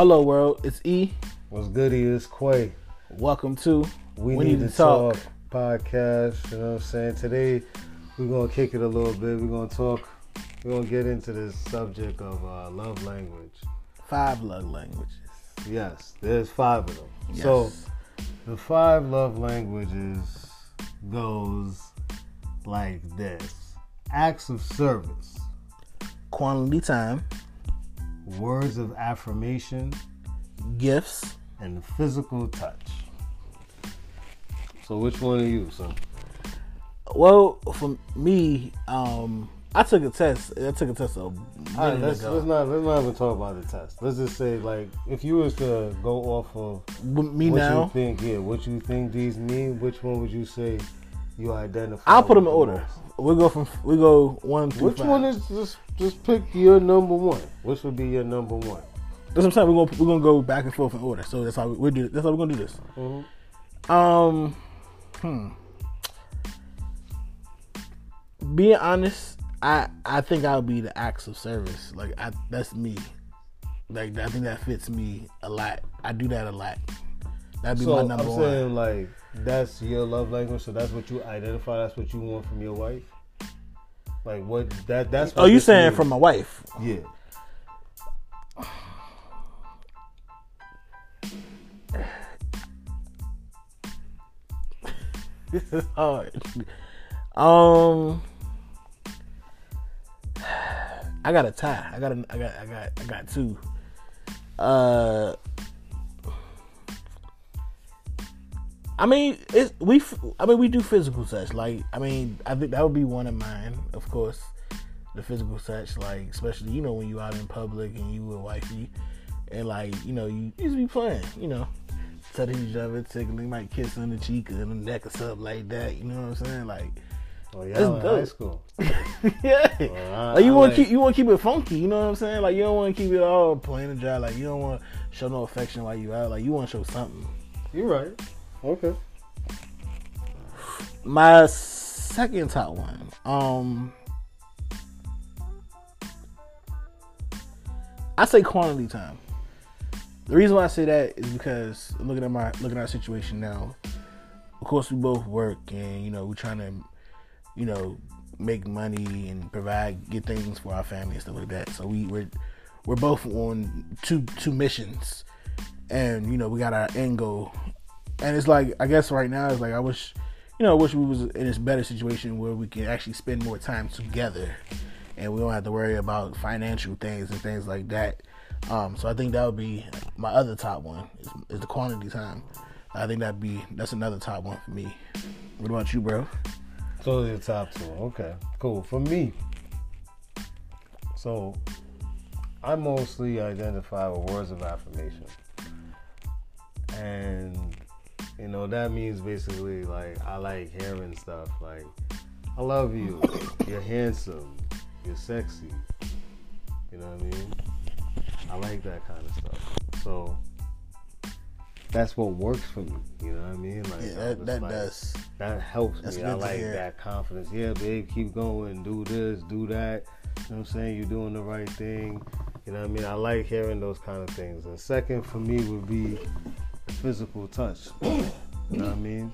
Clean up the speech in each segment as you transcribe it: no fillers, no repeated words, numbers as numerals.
Hello world, it's E. What's goody, it's Quay. Welcome to We Need to Talk podcast. You know what I'm saying? Today we're going to kick it a little bit. We're going to get into this subject of love language. 5 love languages. Yes, there's 5 of them. Yes. So the 5 love languages goes like this. Acts of service. Quality time. Words of affirmation, gifts, and physical touch. So which one are you, son? Well, for me, I took a test. Alright, let's not even talk about the test. Let's just say, like, if you was to go off of what you think these mean, which one would you say you identify? I'll put them in order. We go 1 through 5. Which one is just pick your number one? Which would be your number one? That's what I'm saying. We're gonna go back and forth in order. So that's how we do. That's how we're gonna do this. Mm-hmm. Being honest, I think I'll be the acts of service. Like that's me. Like I think that fits me a lot. I do that a lot. That'd be my number one. I'm saying like that's your love language. So that's what you identify. That's what you want from your wife. Like what that's. What you saying means. From my wife? Yeah. This is hard. I got a tie. I got 2. I mean, we do physical touch. Like, I mean, I think that would be one of mine, of course. The physical touch, like, especially, you know, when you out in public and you with wifey and, like, you know, you used to be playing, you know, touching each other, tickling, might kiss on the cheek or the neck or something like that. You know what I'm saying? Like, oh, y'all in high school. Yeah. Well, like, you want to keep it funky, you know what I'm saying? Like, you don't want to keep it all plain and dry. Like, you don't want to show no affection while you out. Like, you want to show something. You're right. Okay. My second top one. I say quantity time. The reason why I say that is because looking at our situation now. Of course, we both work, and you know we're trying to, you know, make money and get things for our family and stuff like that. So we're both on two missions, and you know we got our end goal. And it's like, I guess right now, it's like, I wish we was in this better situation where we can actually spend more time together and we don't have to worry about financial things and things like that. So I think that would be my other top one is the quantity time. I think that's another top one for me. What about you, bro? So your top 2. Okay, cool. For me, so I mostly identify with words of affirmation. And you know, that means basically, like, I like hearing stuff, like, I love you, you're handsome, you're sexy, you know what I mean? I like that kind of stuff. So, that's what works for me, you know what I mean? Like, yeah, that like, does. That helps me. I like that confidence. Yeah, babe, keep going, do this, do that, you know what I'm saying? You're doing the right thing, you know what I mean? I like hearing those kind of things. And second for me would be physical touch. You know what I mean?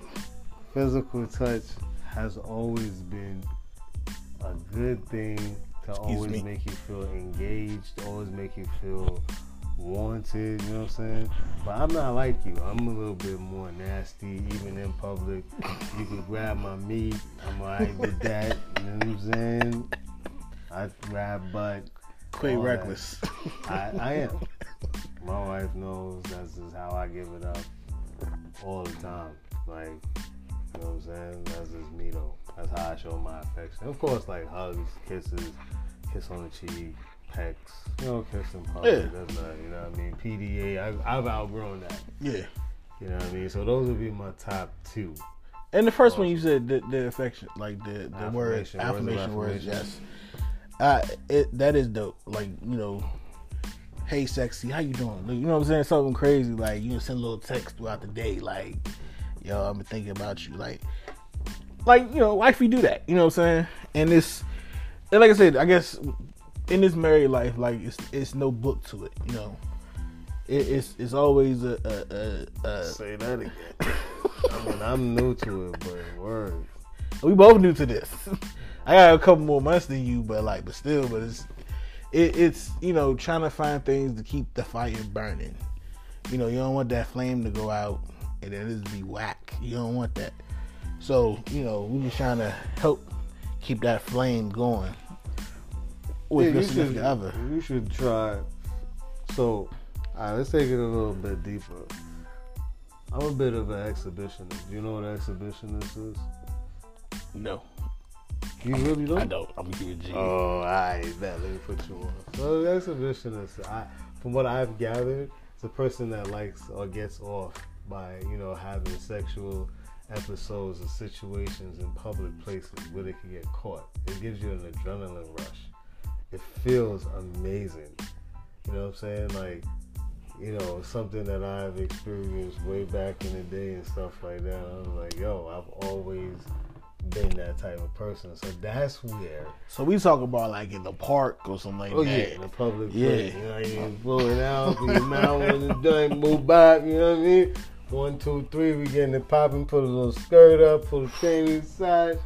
Physical touch has always been a good thing to always make you feel engaged, always make you feel wanted, you know what I'm saying? But I'm not like you. I'm a little bit more nasty, even in public. You can grab my meat, I'm alright with that, you know what I'm saying? I grab butt. Quite reckless. I am. My wife knows that's just how I give it up all the time. Like, you know what I'm saying? That's just me, though. That's how I show my affection. Of course, like hugs, kisses, kiss on the cheek, pecks. You know, kiss and pop. Yeah. That's not, you know what I mean? PDA. I've outgrown that. Yeah. You know what I mean? So those would be my top 2. And the first one you said, the affection, like the word, affirmation words, yes. That is dope. Like, you know, hey, sexy, how you doing? You know what I'm saying? Something crazy. Like, you can send a little text throughout the day. Like, yo, I've been thinking about you. Like, you know, wifey do that. You know what I'm saying? And like I said, I guess in this married life, like, it's no book to it. You know, it's always a say that again. I mean, I'm new to it, but word. We both new to this. I got a couple more months than you, but it's you know, trying to find things to keep the fire burning. You know, you don't want that flame to go out and then it'll be whack. You don't want that. So, you know, we just trying to help keep that flame going with your significant other. You should try. So, all right, let's take it a little bit deeper. I'm a bit of an exhibitionist. Do you know what an exhibitionist is? No. You really don't? I don't. I'm gonna give it a G. Oh, all right, let me put you on. So, an exhibitionist, from what I've gathered, it's a person that likes or gets off by, you know, having sexual episodes or situations in public places where they can get caught. It gives you an adrenaline rush. It feels amazing. You know what I'm saying? Like, you know, something that I've experienced way back in the day and stuff like that. I'm like, yo, I've always been that type of person. So that's where. So we talk about like in the park or something like that. Oh yeah, in a public place. You know what I mean? Blowing out, your mouth when it's done, move by, you know what I mean? 1, 2, 3, we getting it popping, put a little skirt up, put a thing inside.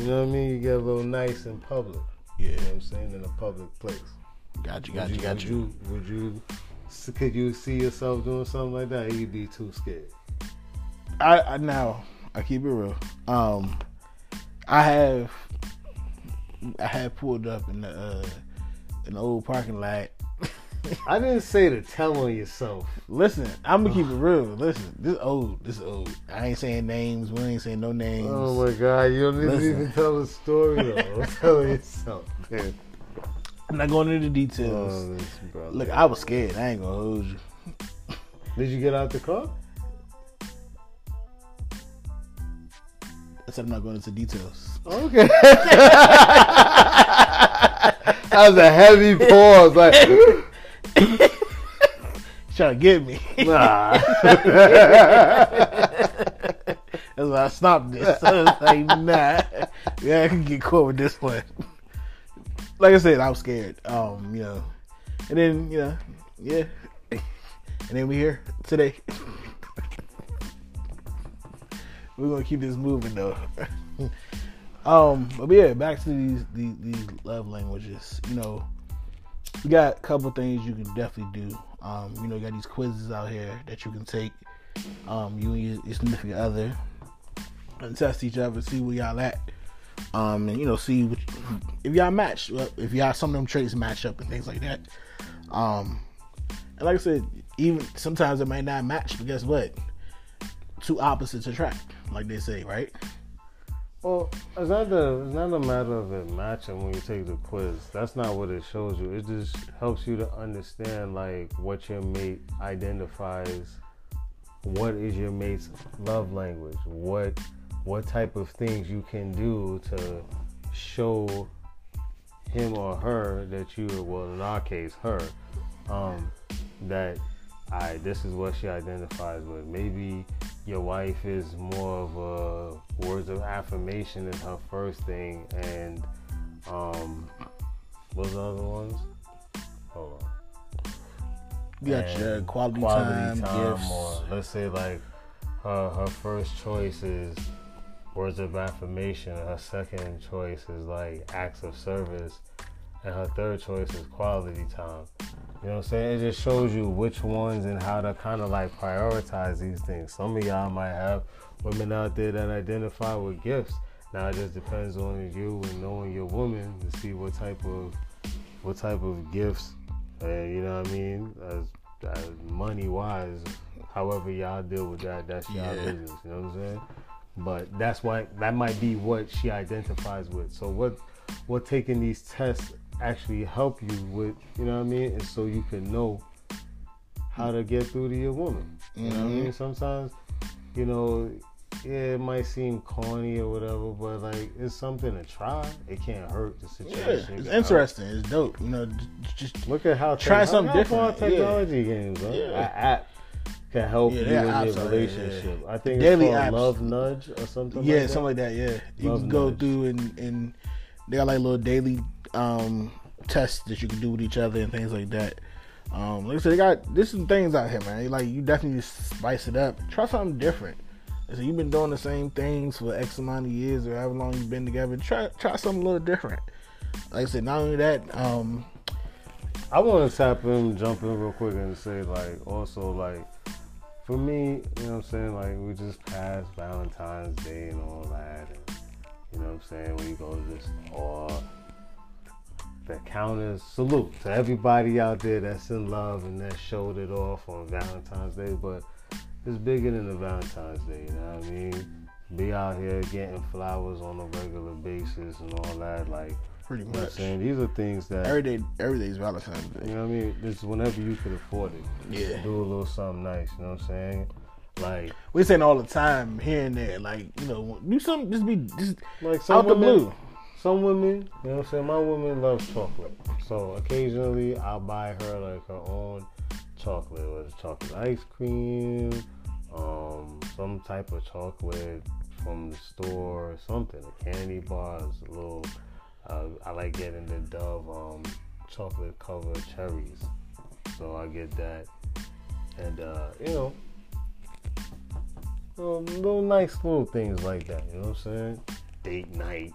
You know what I mean? You get a little nice in public. Yeah. You know what I'm saying? In a public place. Got you. Could you see yourself doing something like that? Or you'd be too scared. I keep it real. I had pulled up in the an old parking lot. I didn't say to tell on yourself. Listen, I'm gonna keep it real. Listen, this old. I ain't saying names. We ain't saying no names. Oh my God, you don't even tell the story though. Tell yourself, man. I'm not going into the details. Oh, look, I was scared. I ain't gonna hold you. Did you get out the car? I said I'm not going into details. Okay. That was a heavy pause. Like, trying to get me. Nah. That's why I stopped this. I was like, nah. Yeah, I can get caught with this one. Like I said, I was scared. You know, and then you know, yeah, and then we here today. We're gonna keep this moving though. But yeah, back to these love languages. You know, we got a couple things you can definitely do. You know, you got these quizzes out here that you can take. You and your significant other, and test each other, see where y'all at. And you know, see if y'all match, if y'all some of them traits match up and things like that. And like I said, even sometimes it might not match, but guess what? Two opposites attract, like they say, right? Well, it's not a matter of it matching when you take the quiz. That's not what it shows you. It just helps you to understand like what your mate identifies. What is your mate's love language? What type of things you can do to show him or her that you, well, in our case, her, that this is what she identifies with. Maybe your wife is more of a words of affirmation is her first thing, and what was the other ones? Hold on. You got your quality time gifts. Or let's say like her first choice is words of affirmation, her second choice is like acts of service, and her third choice is quality time. You know what I'm saying? It just shows you which ones and how to kind of like prioritize these things. Some of y'all might have women out there that identify with gifts. Now it just depends on you and knowing your woman to see what type of gifts, you know what I mean, as money wise, however y'all deal with that, that's y'all business. You know what I'm saying? But that's why that might be what she identifies with. So what taking these tests actually help you with, you know what I mean, is so you can know how to get through to your woman. You know what I mean? Sometimes, you know, yeah, it might seem corny or whatever, but like it's something to try. It can't hurt the situation. Yeah, it's interesting. It's dope. You know, just look at how try something different. Technology games, bro. Yeah. App can help you in your relationship. Yeah. I think daily it's called Love Nudge or something. Yeah, like that. Something like that. Yeah, you Love can go Nudge. Through and they got like little daily tests that you can do with each other and things like that. Like I said, there's some things out here, man. Like, you definitely spice it up. Try something different. So you've been doing the same things for X amount of years or however long you've been together. Try something a little different. Like I said, not only that, I want to jump in real quick and say, like, also, like, for me, you know what I'm saying, like, we just passed Valentine's Day and all that, and, you know what I'm saying, we go to this all the counters. Salute to everybody out there that's in love and that showed it off on Valentine's Day, but it's bigger than the Valentine's Day, you know what I mean? Be out here getting flowers on a regular basis and all that, like, pretty much. You know what I'm saying? These are things that every day is Valentine's Day. You know what I mean? It's whenever you can afford it. Yeah. Do a little something nice, you know what I'm saying? Like, we're saying all the time, here and there, like, you know, do something, just like some out women, the blue. Some women, you know what I'm saying? My woman loves chocolate. So occasionally I'll buy her like her own chocolate, whether it's chocolate ice cream, some type of chocolate from the store or something. A candy bar is a little I like getting the Dove chocolate covered cherries, so I get that, and little nice little things like that, you know what I'm saying? Date night,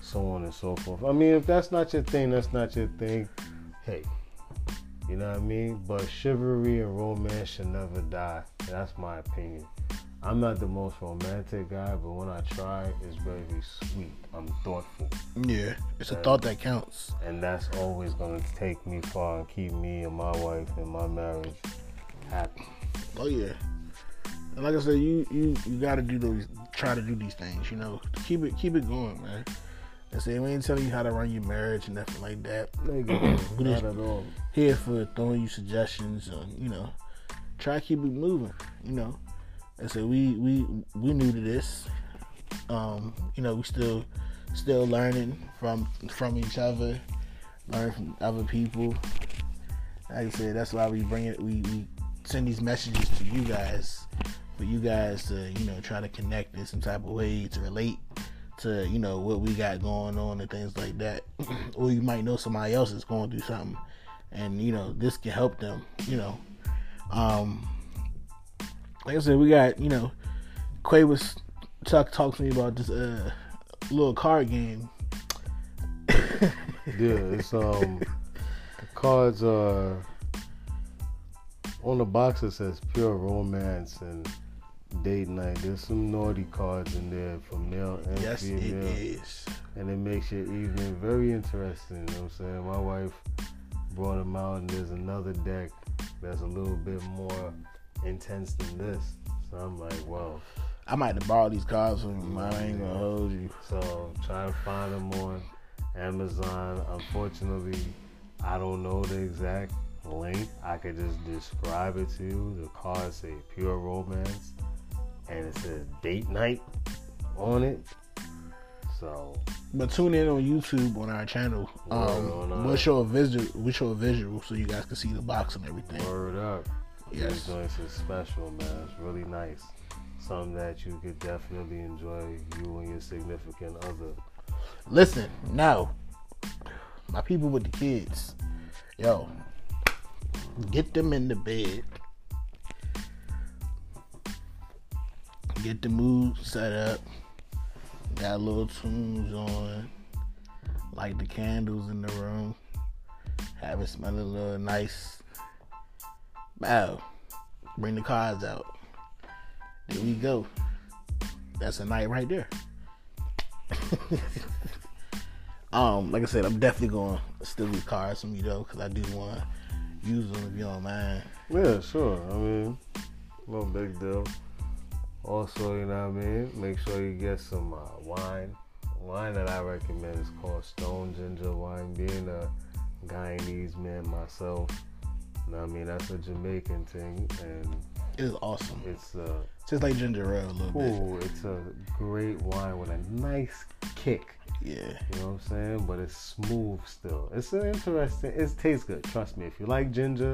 so on and so forth. I mean, if that's not your thing, hey, you know what I mean? But chivalry and romance should never die. That's my opinion. I'm not the most romantic guy, but when I try, it's very sweet. I'm thoughtful. Yeah, it's a thought that counts. And that's always going to take me far and keep me and my wife and my marriage happy. Oh, yeah. And like I said, you got to try to do these things, you know. Keep it going, man. I said, we ain't telling you how to run your marriage and nothing like that. We're just here for throwing you suggestions, and, you know, try to keep it moving, you know. I said, we new to this. You know, we still learning from each other, learn from other people. Like I said, that's why we bring it. We send these messages to you guys, for you guys to, you know, try to connect in some type of way, to relate to, you know, what we got going on and things like that. Or you might know somebody else that's going through something, and, you know, this can help them, you know. Like I said, we got, you know, Quay was talked to me about this little card game. Yeah, it's the cards are on the box. It says pure romance and date night. There's some naughty cards in there for male and female. Yes, it is. And it makes your evening very interesting. You know what I'm saying? My wife brought them out, and there's another deck that's a little bit more intense than this, so I'm like, wow. I might have to borrow these cards from you. I ain't gonna hold you. So try to find them on Amazon. Unfortunately, I don't know the exact link. I could just describe it to you. The cards say pure romance, and it says date night on it. So, but tune in on YouTube on our channel. We'll show a visual, so you guys can see the box and everything. Word up. Yes. These joints is special, man. It's really nice. Something that you could definitely enjoy, you and your significant other. Listen, now, my people with the kids, yo, get them in the bed. Get the mood set up. Got little tunes on. Light the candles in the room. Have it smell a little nice. Wow, bring the cards out. There we go. That's a night right there. Like I said, I'm definitely going to steal these cards from you, though, because I do want to use them if you don't mind. Yeah, sure. I mean, no big deal. Also, you know what I mean? Make sure you get some wine. Wine that I recommend is called Stone Ginger Wine. Being a Guyanese man myself, I mean, that's a Jamaican thing, and it is awesome. It's just like ginger ale a little bit. It's a great wine with a nice kick. Yeah. You know what I'm saying? But it's smooth still. It's an interesting. It tastes good. Trust me. If you like ginger,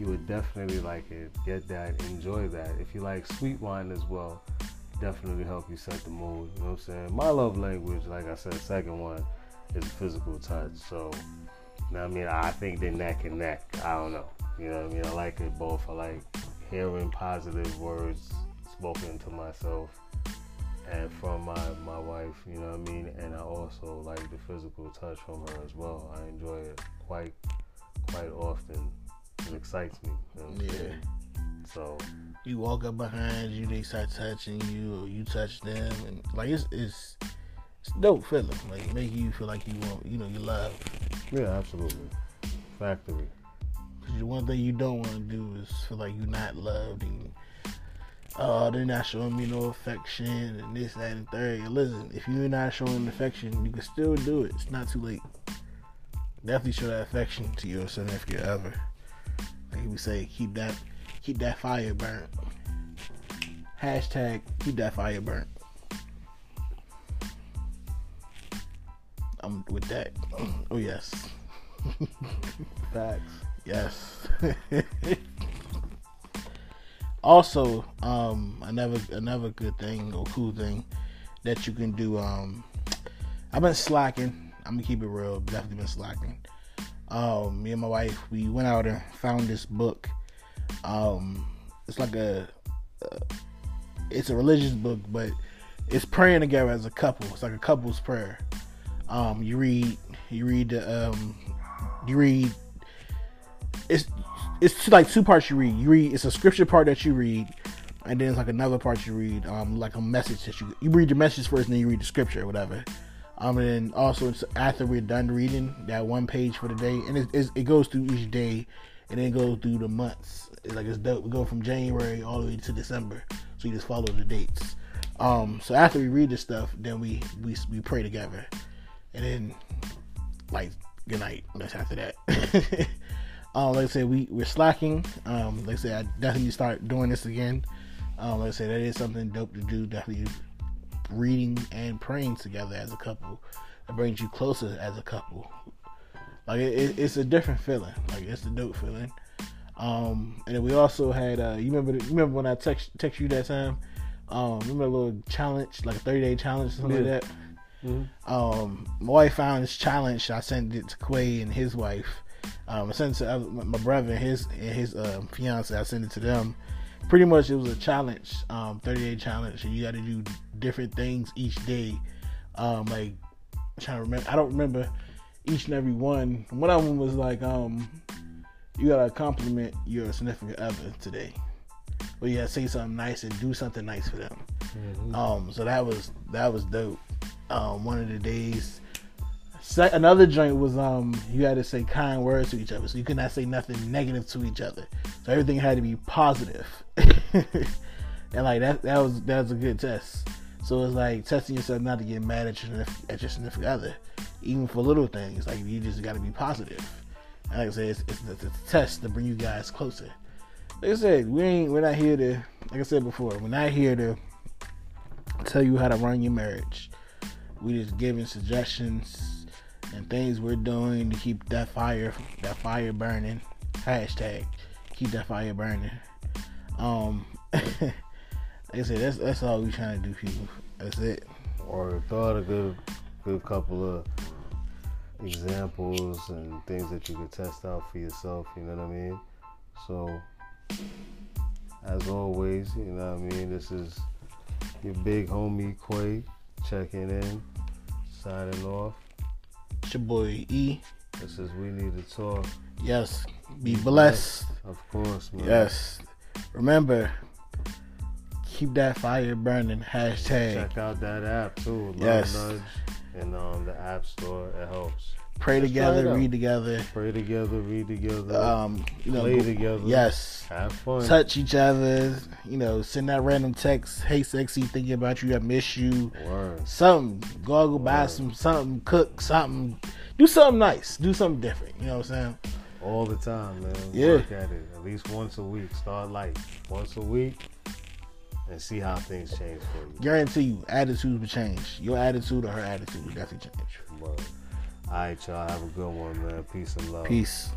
you would definitely like it. Get that. Enjoy that. If you like sweet wine as well, definitely help you set the mood. You know what I'm saying? My love language, like I said, second one, is physical touch. So You know what I mean? I think they're neck and neck. I don't know. You know what I mean? I like it both. I like hearing positive words spoken to myself and from my wife, you know what I mean? And I also like the physical touch from her as well. I enjoy it quite often. It excites me. You know what I'm saying? So you walk up behind you, they start touching you, or you touch them, and like it's dope feeling. Like it makes you feel like you want, you know, you love. Yeah, absolutely. Factory. Because the one thing you don't want to do is feel like you're not loved, and they're not showing me no affection, and this, that, and third. And listen, if you're not showing affection, you can still do it. It's not too late. Definitely show that affection to your significant other. Like we say, keep that fire burnt. Hashtag keep that fire burnt. I'm with that. Oh yes. Facts. Yes. Also, another good thing or cool thing that you can do. I've been slacking. I'm gonna keep it real. Definitely been slacking. Me and my wife, we went out and found this book. It's like it's a religious book, but it's praying together as a couple. It's like a couple's prayer. You read. It's like two parts you read. It's a scripture part that you read, and then it's like another part you read, like a message that you read the message first, and then you read the scripture or whatever. And then also it's after we're done reading that one page for the day, and it goes through each day, and then goes through the months. It's like it's dope. We go from January all the way to December, so you just follow the dates. So after we read this stuff, then we pray together, and then like good night. That's after that. Like I said, we're slacking. Like I said, I definitely start doing this again. Like I said, that is something dope to do. Definitely reading and praying together as a couple. It brings you closer as a couple. Like it's a different feeling. Like it's a dope feeling. And then we also had. You remember when I text you that time? Remember a little challenge, like a 30-day challenge, or something like that. Mm-hmm. My wife found this challenge. I sent it to Quay and his wife. I sent it to my brother and his fiance. I sent it to them. Pretty much, it was a challenge, 30-day challenge, and you got to do different things each day. Like I'm trying to remember, I don't remember each and every one. One of them was like, you gotta compliment your significant other today. Well, you gotta say something nice and do something nice for them. Mm-hmm. So that was dope. One of the days. Another joint was you had to say kind words to each other, so you could not say nothing negative to each other. So everything had to be positive, and like that was a good test. So it's like testing yourself not to get mad at your significant other, even for little things. Like you just got to be positive. And like I said, it's a test to bring you guys closer. Like I said, we're not here to, like I said before, we're not here to tell you how to run your marriage. We're just giving suggestions and things we're doing to keep that fire burning. Hashtag keep that fire burning. Like I said, that's all we trying to do, people. That's it. Or throw out a good couple of examples and things that you could test out for yourself. You know what I mean? So, as always, you know what I mean. This is your big homie Quay checking in, signing off. It's your boy E. This is We Need to Talk. Yes. Be blessed. Of course, man. Yes. Remember, keep that fire burning. Hashtag. Check out that app too. Yes. Love Nudge and the app store. It helps. Pray together, read together. Pray together, read together. Play together. Yes. Have fun. Touch each other. You know, send that random text. Hey, sexy, thinking about you. I miss you. Word. Something. Go buy something. Cook something. Do something nice. Do something different. You know what I'm saying? All the time, man. Yeah. Work at it. At least once a week. Start life once a week, and see how things change for you. Guarantee you, attitudes will change. Your attitude or her attitude will definitely change. Word. All right, y'all. Have a good one, man. Peace and love. Peace.